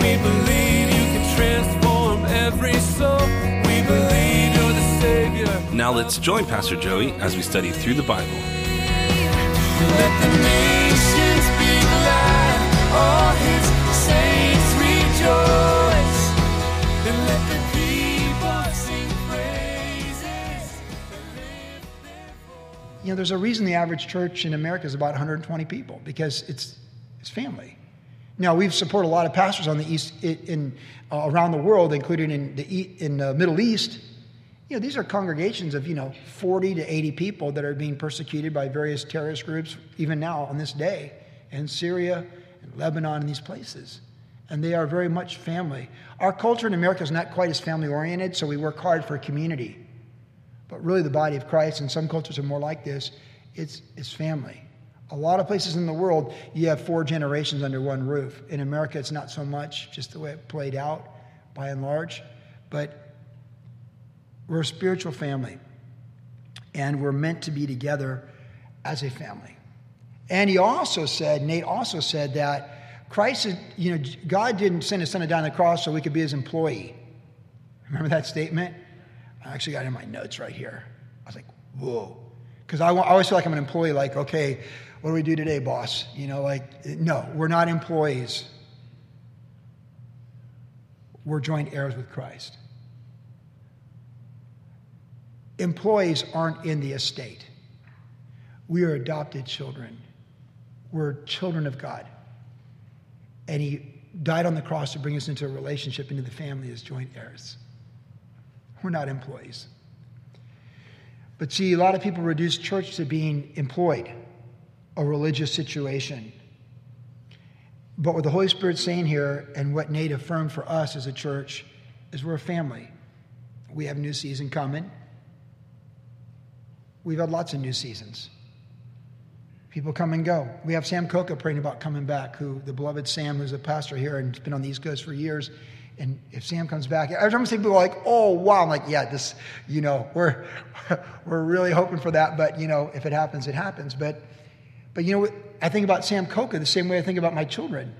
We believe you can transform every soul. We believe you're the Savior. Now let's join Pastor Joey as we study through the Bible. Let the nations be glad, all his saints rejoice, and let the people sing praises. You know, there's a reason the average church in America is about 120 people, because it's family. Now, we've supported a lot of pastors on the East, around the world, including in the Middle East. You know, these are congregations of, 40 to 80 people that are being persecuted by various terrorist groups, even now on this day, in Syria and Lebanon and these places. And they are very much family. Our culture in America is not quite as family-oriented, so we work hard for community. But really, the body of Christ, and some cultures are more like this, it's family. A lot of places in the world, you have 4 generations under one roof. In America, it's not so much, just the way it played out, by and large. But we're a spiritual family, and we're meant to be together as a family. And Nate also said that Christ, God didn't send his son to die on the cross so we could be his employee. Remember that statement? I actually got it in my notes right here. I was like, whoa. Because I always feel like I'm an employee, like, okay, what do we do today, boss? No, we're not employees. We're joint heirs with Christ. Employees aren't in the estate. We are adopted children. We're children of God. And he died on the cross to bring us into a relationship, into the family as joint heirs. We're not employees. But see, a lot of people reduce church to being employed, a religious situation. But what the Holy Spirit's saying here, and what Nate affirmed for us as a church, is we're a family. We have a new season coming. We've had lots of new seasons. People come and go. We have Sam Coca praying about coming back, the beloved Sam, who's a pastor here and has been on the East Coast for years. And if Sam comes back, every time I see people like, oh, wow, I'm like, yeah, this, we're really hoping for that. But, if it happens, it happens. But I think about Sam Coca the same way I think about my children.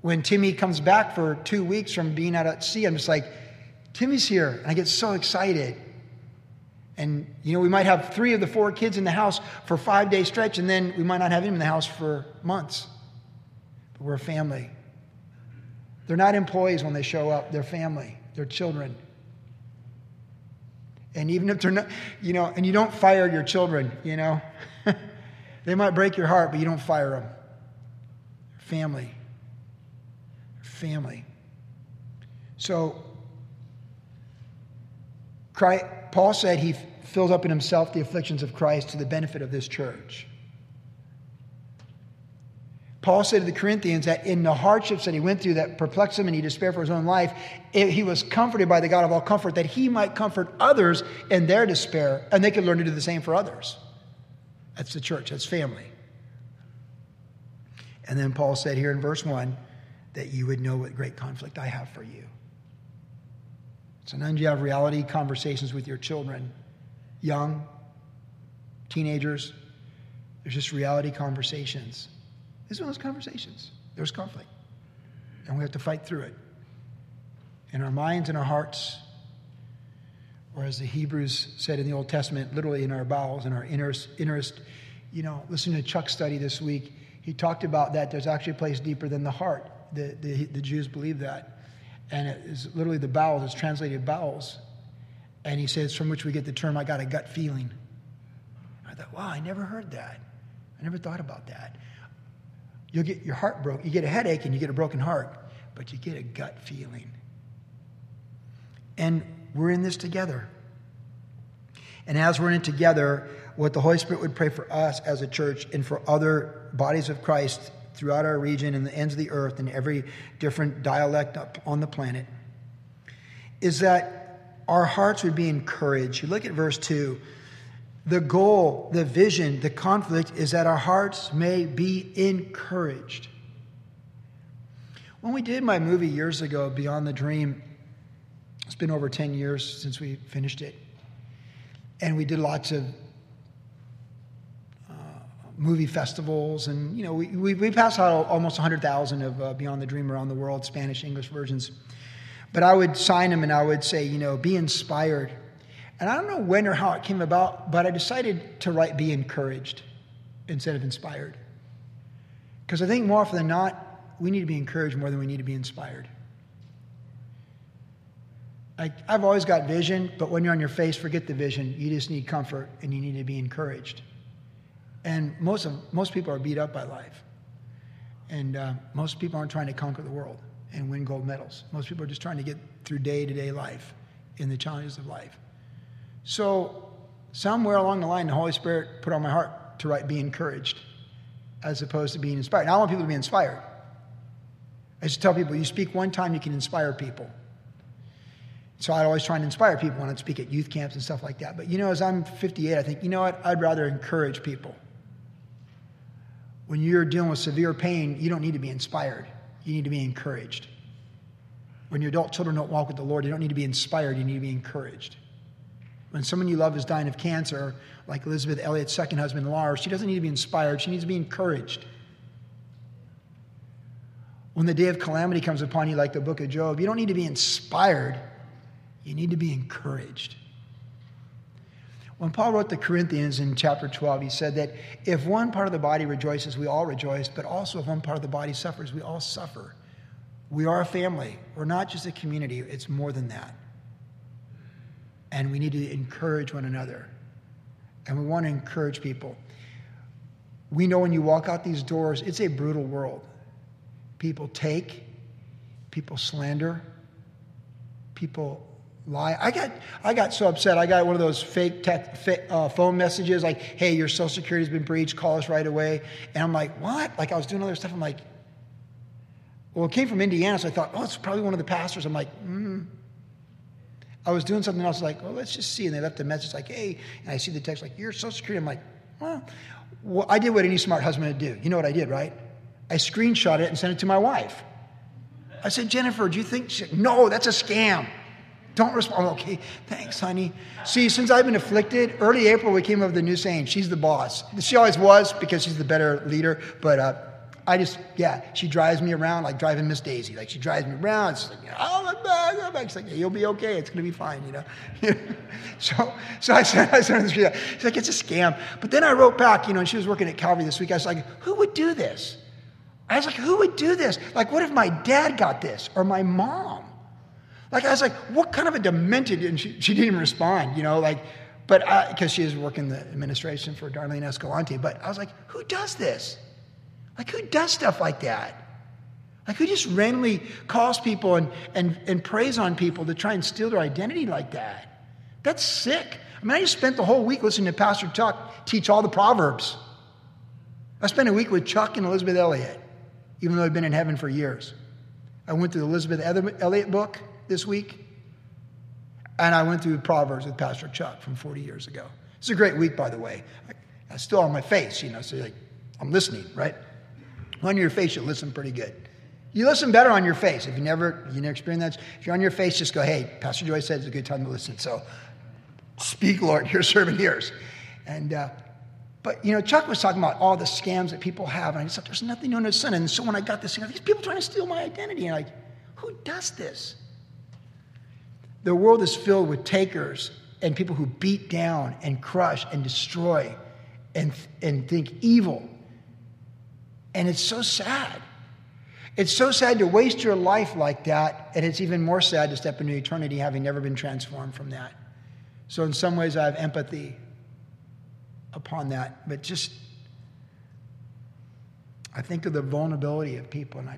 When Timmy comes back for 2 weeks from being out at sea, I'm just like, Timmy's here. And I get so excited. And, we might have 3 of the 4 kids in the house for a 5-day stretch, and then we might not have him in the house for months. But we're a family. They're not employees when they show up. They're family. They're children. And even if they're not, and you don't fire your children, They might break your heart, but you don't fire them. They're family. They're family. So, Paul said he fills up in himself the afflictions of Christ to the benefit of this church. Paul said to the Corinthians that in the hardships that he went through that perplexed him and he despaired for his own life, he was comforted by the God of all comfort that he might comfort others in their despair, and they could learn to do the same for others. That's the church. That's family. And then Paul said here in verse 1 that you would know what great conflict I have for you. Sometimes you have reality conversations with your children, young, teenagers. There's just reality conversations. It's one of those conversations. There's conflict. And we have to fight through it. In our minds and our hearts, or as the Hebrews said in the Old Testament, literally in our bowels, in our innerest. Listening to Chuck's study this week, he talked about that there's actually a place deeper than the heart. The Jews believe that. And it is literally the bowels. It's translated bowels. And he says, from which we get the term, I got a gut feeling. I thought, wow, I never heard that. I never thought about that. You'll get your heart broke. You get a headache and you get a broken heart, but you get a gut feeling. And we're in this together. And as we're in it together, what the Holy Spirit would pray for us as a church and for other bodies of Christ throughout our region and the ends of the earth and every different dialect up on the planet is that our hearts would be encouraged. You look at verse 2. The goal, the vision, the conflict is that our hearts may be encouraged. When we did my movie years ago, Beyond the Dream, it's been over 10 years since we finished it. And we did lots of movie festivals. And, you know, we passed out almost 100,000 of Beyond the Dream around the world, Spanish, English versions. But I would sign them and I would say, you know, be inspired. And I don't know when or how it came about, but I decided to write be encouraged instead of inspired. Because I think more often than not, we need to be encouraged more than we need to be inspired. I've always got vision, but when you're on your face, forget the vision. You just need comfort and you need to be encouraged. And most people are beat up by life. And most people aren't trying to conquer the world and win gold medals. Most people are just trying to get through day-to-day life and the challenges of life. So somewhere along the line, the Holy Spirit put on my heart to write be encouraged as opposed to being inspired. Now, I want people to be inspired. I used to tell people, you speak one time, you can inspire people. So I always try and inspire people when I speak at youth camps and stuff like that. But, you know, as I'm 58, I think, you know what? I'd rather encourage people. When you're dealing with severe pain, you don't need to be inspired. You need to be encouraged. When your adult children don't walk with the Lord, you don't need to be inspired. You need to be encouraged. When someone you love is dying of cancer, like Elizabeth Elliot's second husband, Lars, she doesn't need to be inspired. She needs to be encouraged. When the day of calamity comes upon you, like the book of Job, you don't need to be inspired. You need to be encouraged. When Paul wrote the Corinthians in chapter 12, he said that if one part of the body rejoices, we all rejoice, but also if one part of the body suffers, we all suffer. We are a family. We're not just a community. It's more than that. And we need to encourage one another. And we want to encourage people. We know when you walk out these doors, it's a brutal world. People take, people slander, people lie. I got so upset. I got one of those fake phone messages like, hey, your Social Security has been breached. Call us right away. And I'm like, what? Like I was doing other stuff. I'm like, well, it came from Indiana, so I thought, oh, it's probably one of the pastors. I'm like, I was doing something else like, well, let's just see. And they left a message like, hey, and I see the text like, your Social Security. I'm like, well, I did what any smart husband would do. You know what I did, right? I screenshot it and sent it to my wife. I said, Jennifer, do you think? She said, no, that's a scam. Don't respond. Okay, thanks, honey. See, since I've been afflicted, early April we came up with a new saying, she's the boss. She always was because she's the better leader, but she drives me around like driving Miss Daisy. Like, she drives me around. It's like, I'm back. She's like, yeah, you'll be okay. It's going to be fine, you know. So I sent her the screenshot. She's like, it's a scam. But then I wrote back, you know, and she was working at Calvary this week. I was like, who would do this? I was like, who would do this? Like, what if my dad got this or my mom? Like, I was like, what kind of a demented? And she didn't even respond, you know, like, but because she is working the administration for Darlene Escalante. But I was like, who does this? Like, who does stuff like that? Like, who just randomly calls people and preys on people to try and steal their identity like that? That's sick. I mean, I just spent the whole week listening to Pastor Chuck teach all the Proverbs. I spent a week with Chuck and Elizabeth Elliot, even though I've been in heaven for years. I went through the Elizabeth Elliot book this week, and I went through Proverbs with Pastor Chuck from 40 years ago. It's a great week, by the way. I still on my face, you know, so like, I'm listening, right? On your face, you listen pretty good. You listen better on your face. If you never experienced that, if you're on your face, just go, hey, Pastor Joey said it's a good time to listen. So speak, Lord, your servant hears. And, but, you know, Chuck was talking about all the scams that people have. And I just thought, there's nothing new under the sun. And so when I got this thing, these people trying to steal my identity. And like, who does this? The world is filled with takers and people who beat down and crush and destroy and think evil. And it's so sad. It's so sad to waste your life like that, and it's even more sad to step into eternity having never been transformed from that. So in some ways, I have empathy upon that. But just, I think of the vulnerability of people, and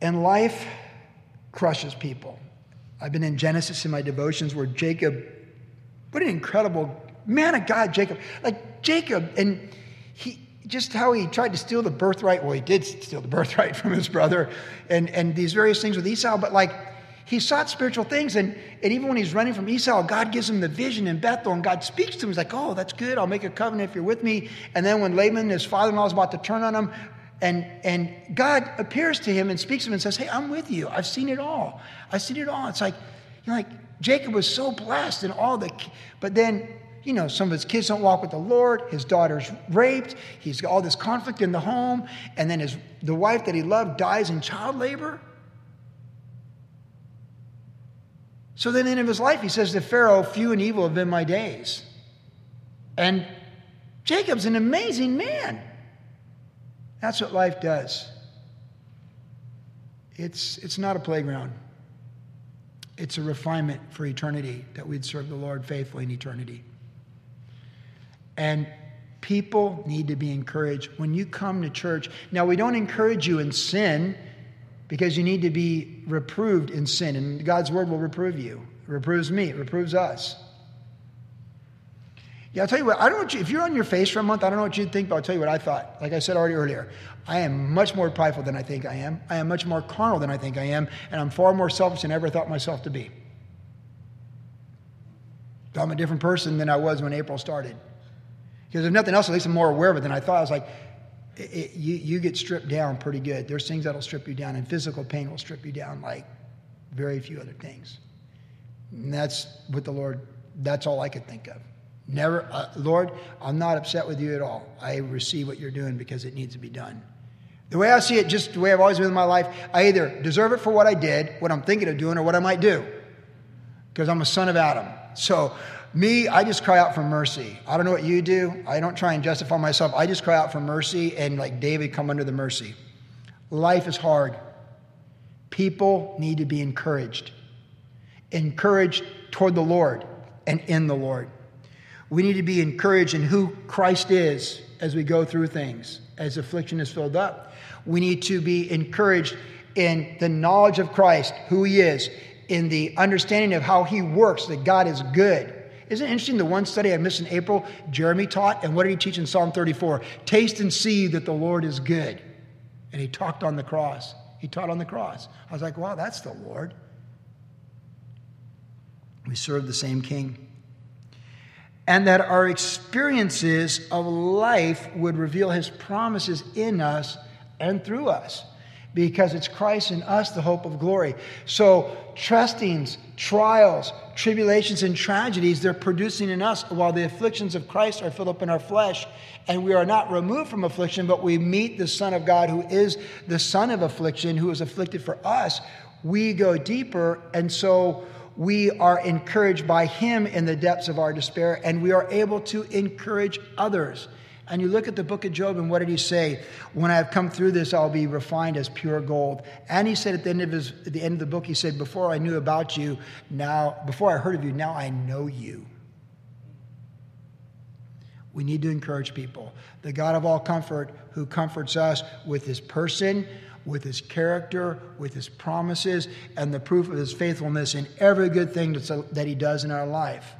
and life crushes people. I've been in Genesis in my devotions where Jacob, what an incredible man of God, Jacob. Like, Jacob, and just how he tried to steal the birthright. Well, he did steal the birthright from his brother and these various things with Esau. But like, He sought spiritual things, and even when he's running from Esau, God gives him the vision in Bethel, and God speaks to him. He's like, oh, that's good. I'll make a covenant if you're with me. And then when Laban, his father-in-law, is about to turn on him, and God appears to him and speaks to him and says, hey, I'm with you. I've seen it all. I've seen it all. It's like, you know, like Jacob was so blessed and all the, but then, you know, some of his kids don't walk with the Lord. His daughter's raped. He's got all this conflict in the home. And then the wife that he loved dies in child labor. So then at the end of his life, he says to Pharaoh, few and evil have been my days. And Jacob's an amazing man. That's what life does. It's not a playground. It's a refinement for eternity, that we'd serve the Lord faithfully in eternity. And people need to be encouraged. When you come to church, now we don't encourage you in sin, because you need to be reproved in sin. And God's word will reprove you. It reproves me. It reproves us. Yeah, I'll tell you what. I don't know what you, if you're on your face for a month, I don't know what you'd think, but I'll tell you what I thought. Like I said already earlier, I am much more prideful than I think I am. I am much more carnal than I think I am. And I'm far more selfish than I ever thought myself to be. I'm a different person than I was when April started. Because if nothing else, at least I'm more aware of it than I thought. I was like, you get stripped down pretty good. There's things that'll strip you down, and physical pain will strip you down like very few other things. And that's what the Lord, that's all I could think of. Never, Lord, I'm not upset with you at all. I receive what you're doing because it needs to be done. The way I see it, just the way I've always been in my life, I either deserve it for what I did, what I'm thinking of doing, or what I might do. Because I'm a son of Adam. So me, I just cry out for mercy. I don't know what you do. I don't try and justify myself. I just cry out for mercy, and like David, come under the mercy. Life is hard. People need to be encouraged. Encouraged toward the Lord and in the Lord. We need to be encouraged in who Christ is as we go through things, as affliction is filled up. We need to be encouraged in the knowledge of Christ, who he is, in the understanding of how he works, that God is good. Isn't it interesting, the one study I missed in April, Jeremy taught, and what did he teach in Psalm 34? Taste and see that the Lord is good. And he talked on the cross. He taught on the cross. I was like, wow, that's the Lord. We serve the same King. And that our experiences of life would reveal his promises in us and through us. Because it's Christ in us, the hope of glory. So trustings, trials, tribulations, and tragedies, they're producing in us, while the afflictions of Christ are filled up in our flesh, and we are not removed from affliction, but we meet the Son of God, who is the Son of affliction, who is afflicted for us. We go deeper, and so we are encouraged by him in the depths of our despair, and we are able to encourage others. And you look at the book of Job, and what did he say? When I have come through this, I'll be refined as pure gold. And he said at the end of the book, he said, before I knew about you, now, before I heard of you, now I know you. We need to encourage people. The God of all comfort, who comforts us with his person, with his character, with his promises, and the proof of his faithfulness in every good thing that he does in our life.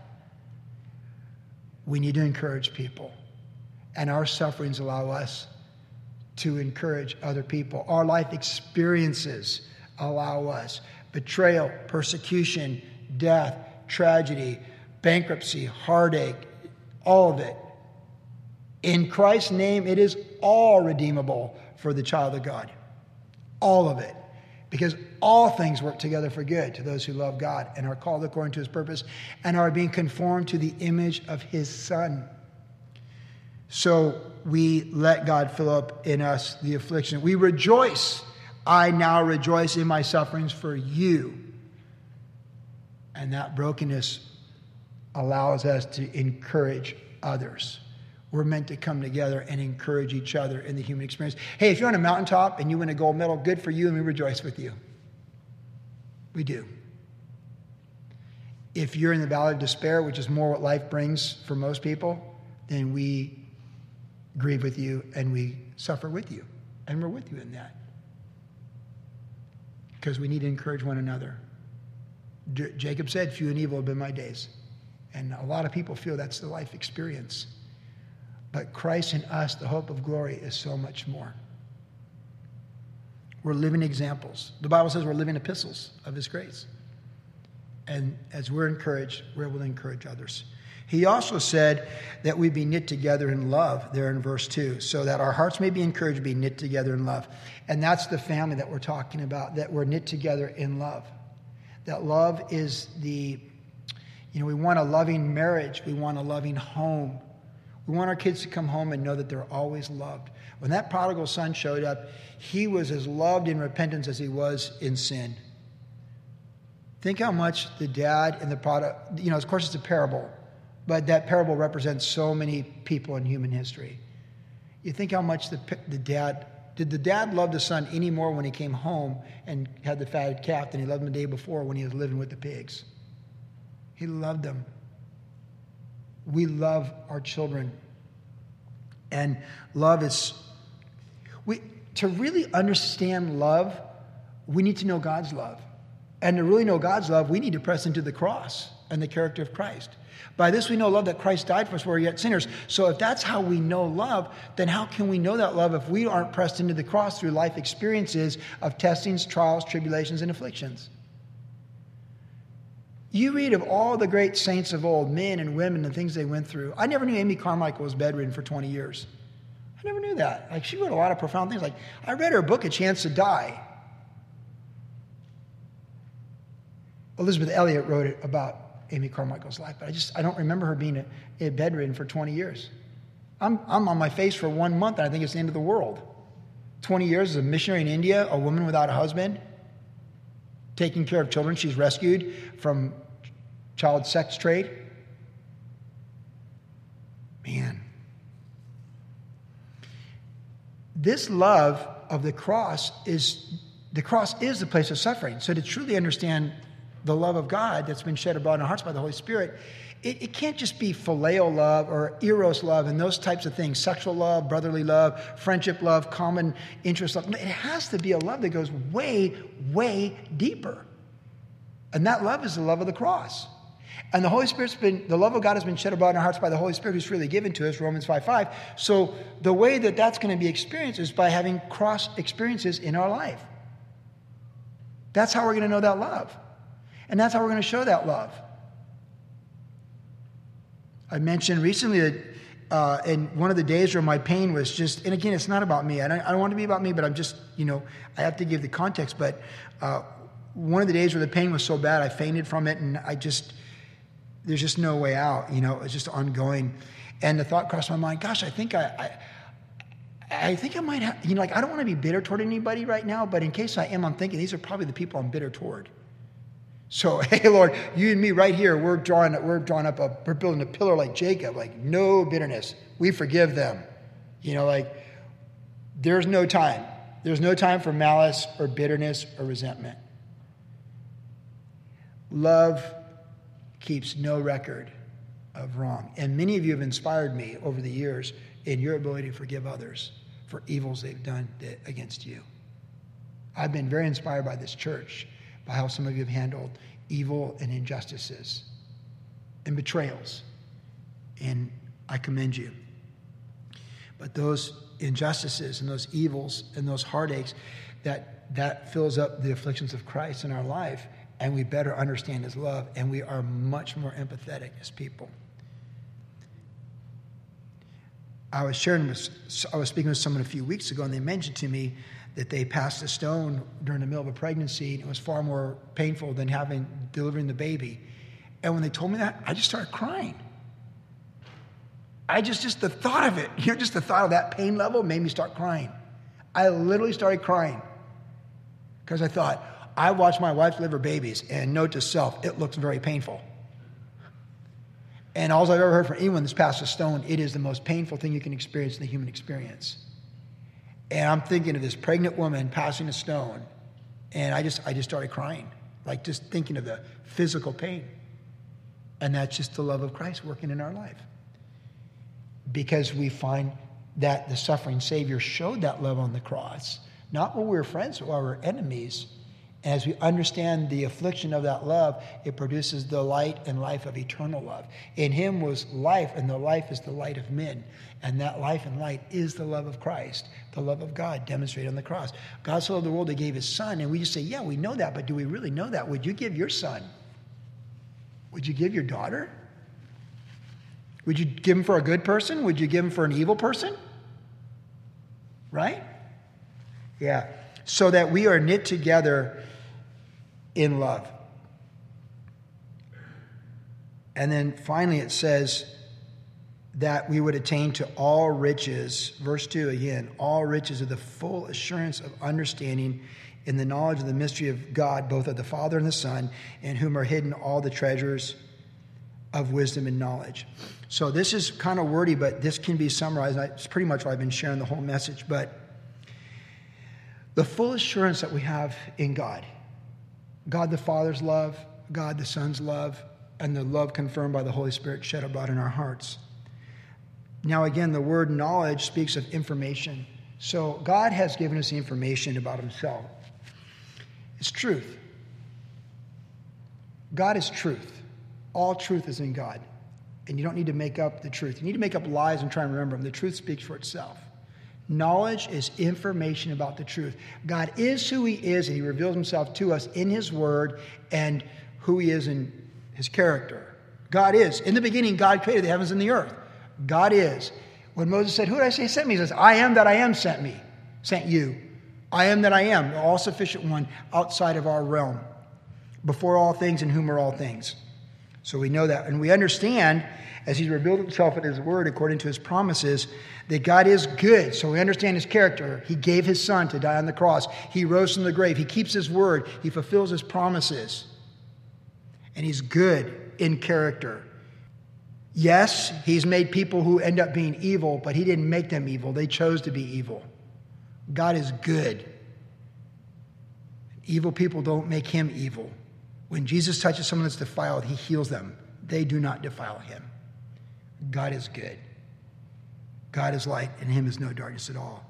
We need to encourage people. And our sufferings allow us to encourage other people. Our life experiences allow us. Betrayal, persecution, death, tragedy, bankruptcy, heartache, all of it. In Christ's name, it is all redeemable for the child of God. All of it. Because all things work together for good to those who love God and are called according to his purpose and are being conformed to the image of his Son. So we let God fill up in us the affliction. We rejoice. I now rejoice in my sufferings for you. And that brokenness allows us to encourage others. We're meant to come together and encourage each other in the human experience. Hey, if you're on a mountaintop and you win a gold medal, good for you, and we rejoice with you. We do. If you're in the valley of despair, which is more what life brings for most people, then we grieve with you, and we suffer with you, and we're with you in that, because we need to encourage one another. Jacob said, few and evil have been my days, and a lot of people feel that's the life experience, but Christ in us, the hope of glory, is so much more. We're living examples. The Bible says we're living epistles of his grace. And as we're encouraged, we're able to encourage others. He also said that we be knit together in love there in verse 2, so that our hearts may be encouraged, be knit together in love. And that's the family that we're talking about, that we're knit together in love. That love is the, you know, we want a loving marriage. We want a loving home. We want our kids to come home and know that they're always loved. When that prodigal son showed up, he was as loved in repentance as he was in sin. Think how much the dad and the prodigal, you know, of course it's a parable, but that parable represents so many people in human history. You think how much did the dad love the son any more when he came home and had the fatted calf than he loved him the day before when he was living with the pigs? He loved them. We love our children. And love is, to really understand love, we need to know God's love. And to really know God's love, we need to press into the cross and the character of Christ. By this we know love, that Christ died for us while we were yet sinners. So if that's how we know love, then how can we know that love if we aren't pressed into the cross through life experiences of testings, trials, tribulations, and afflictions? You read of all the great saints of old, men and women, and things they went through. I never knew Amy Carmichael was bedridden for 20 years. I never knew that. Like, she wrote a lot of profound things. Like, I read her book, A Chance to Die. Elizabeth Elliot wrote it about Amy Carmichael's life, but I don't remember her being bedridden for 20 years. I'm on my face for 1 month, and I think it's the end of the world. 20 years as a missionary in India, a woman without a husband, taking care of children she's rescued from child sex trade. Man. This love of the cross is the place of suffering. So to truly understand the love of God that's been shed abroad in our hearts by the Holy Spirit, it can't just be phileo love or eros love and those types of things, sexual love, brotherly love, friendship love, common interest love. It has to be a love that goes way, way deeper. And that love is the love of the cross. And the love of God has been shed abroad in our hearts by the Holy Spirit who's freely given to us, Romans 5:5. So the way that that's going to be experienced is by having cross experiences in our life. That's how we're going to know that love. And that's how we're going to show that love. I mentioned recently that in one of the days where my pain was just, and again, it's not about me. I don't want it to be about me, but I'm just, you know, I have to give the context. But one of the days where the pain was so bad, I fainted from it, and there's just no way out. You know, it's just ongoing. And the thought crossed my mind, gosh, I think I might have, you know, like, I don't want to be bitter toward anybody right now, but in case I am, I'm thinking these are probably the people I'm bitter toward. So, hey, Lord, you and me right here, we're building a pillar like Jacob, like no bitterness. We forgive them. You know, like there's no time. There's no time for malice or bitterness or resentment. Love keeps no record of wrong. And many of you have inspired me over the years in your ability to forgive others for evils they've done against you. I've been very inspired by this church, by how some of you have handled evil and injustices and betrayals. And I commend you. But those injustices and those evils and those heartaches, that fills up the afflictions of Christ in our life, and we better understand his love, and we are much more empathetic as people. I was speaking with someone a few weeks ago, and they mentioned to me that they passed a stone during the middle of a pregnancy, and it was far more painful than delivering the baby. And when they told me that, I just started crying. I just the thought of it, you know, just the thought of that pain level made me start crying. I literally started crying because I thought, I watched my wife deliver babies, and note to self, it looks very painful. And all I've ever heard from anyone that's passed a stone, it is the most painful thing you can experience in the human experience. And I'm thinking of this pregnant woman passing a stone, and I just started crying, like just thinking of the physical pain. And that's just the love of Christ working in our life. Because we find that the suffering Savior showed that love on the cross, not when we were friends, but while we were enemies. And as we understand the affliction of that love, it produces the light and life of eternal love. In him was life, and the life is the light of men. And that life and light is the love of Christ, the love of God demonstrated on the cross. God so loved the world, he gave his son. And we just say, yeah, we know that, but do we really know that? Would you give your son Would you give your daughter? Would you give him for a good person? Would you give him for an evil person? Right? Yeah. So that we are knit together in love. And then finally it says that we would attain to all riches, verse 2 again, all riches of the full assurance of understanding in the knowledge of the mystery of God, both of the Father and the Son, in whom are hidden all the treasures of wisdom and knowledge. So this is kind of wordy, but this can be summarized. It's pretty much what I've been sharing the whole message. But the full assurance that we have in God, God the Father's love, God the Son's love, and the love confirmed by the Holy Spirit shed abroad in our hearts. Now again, the word knowledge speaks of information. So God has given us the information about himself. It's truth. God is truth. All truth is in God. And you don't need to make up the truth. You need to make up lies and try and remember them. The truth speaks for itself. Knowledge is information about the truth. God is who he is, and he reveals himself to us in his word and who he is in his character. God is. In the beginning, God created the heavens and the earth. God is. When Moses said, who did I say sent me? He says, I am that I am sent me, sent you. I am that I am, the all-sufficient one outside of our realm, before all things, in whom are all things. So we know that. And we understand, as he's revealed himself in his word according to his promises, that God is good. So we understand his character. He gave his son to die on the cross. He rose from the grave. He keeps his word. He fulfills his promises. And he's good in character. Yes, he's made people who end up being evil, but he didn't make them evil. They chose to be evil. God is good. Evil people don't make him evil. When Jesus touches someone that's defiled, he heals them. They do not defile him. God is good. God is light, and in him is no darkness at all.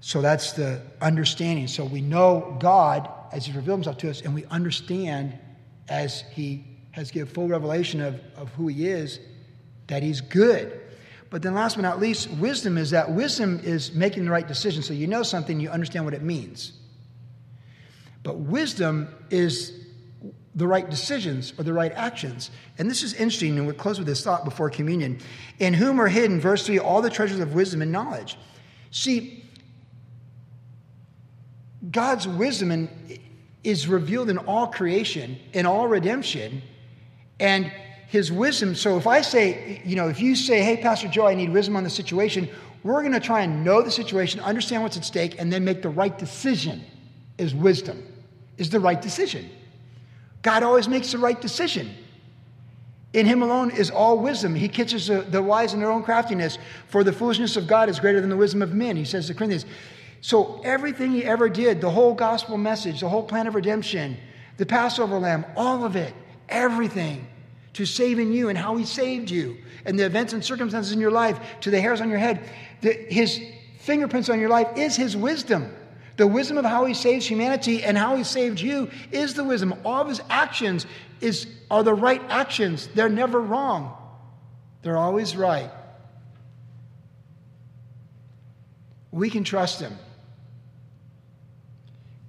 So that's the understanding. So we know God as he reveals himself to us, and we understand as he has given full revelation of who he is, that he's good. But then last but not least, wisdom is that. Wisdom is making the right decision. So you know something, you understand what it means. But wisdom is the right decisions or the right actions. And this is interesting, and we'll close with this thought before communion. In whom are hidden, verse 3, all the treasures of wisdom and knowledge. See, God's wisdom is revealed in all creation, in all redemption, and his wisdom. So if I say, if you say, hey, Pastor Joe, I need wisdom on the situation, we're going to try and know the situation, understand what's at stake, and then make the right decision. Is wisdom, is the right decision. God always makes the right decision. In him alone is all wisdom. He catches the wise in their own craftiness, for the foolishness of God is greater than the wisdom of men, he says to Corinthians. So everything he ever did, the whole gospel message, the whole plan of redemption, the Passover lamb, all of it, everything, to saving you and how he saved you, and the events and circumstances in your life, to the hairs on your head, his fingerprints on your life is his wisdom. The wisdom of how he saves humanity and how he saved you is the wisdom. All of his actions are the right actions. They're never wrong. They're always right. We can trust him.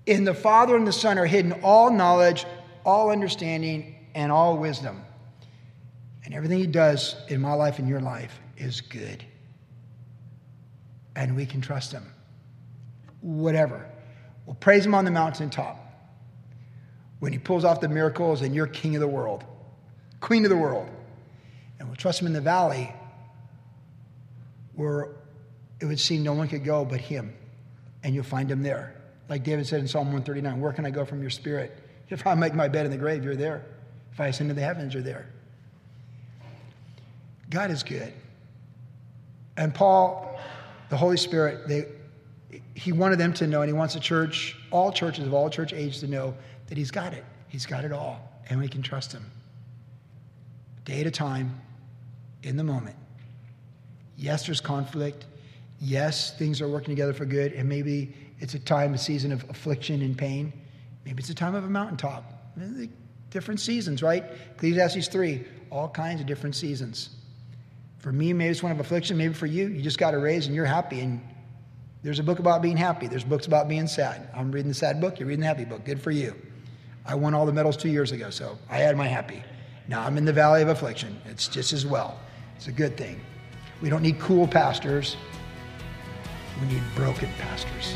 In the Father and the Son are hidden all knowledge, all understanding, and all wisdom. And everything he does in my life and your life is good. And we can trust him. Whatever. We'll praise him on the mountaintop when he pulls off the miracles and you're king of the world, queen of the world. And we'll trust him in the valley where it would seem no one could go but him. And you'll find him there. Like David said in Psalm 139, where can I go from your spirit? If I make my bed in the grave, you're there. If I ascend to the heavens, you're there. God is good. And Paul, the Holy Spirit, He wanted them to know, and he wants the church, all churches of all church age, to know that he's got it. He's got it all, and we can trust him. Day at a time, in the moment. Yes, there's conflict. Yes, things are working together for good, and maybe it's a season of affliction and pain. Maybe it's a time of a mountaintop. Different seasons, right? Ecclesiastes 3, all kinds of different seasons. For me, maybe it's one of affliction. Maybe for you, you just got a raise, and you're happy, and there's a book about being happy. There's books about being sad. I'm reading the sad book. You're reading the happy book. Good for you. I won all the medals 2 years ago, so I had my happy. Now I'm in the valley of affliction. It's just as well. It's a good thing. We don't need cool pastors. We need broken pastors.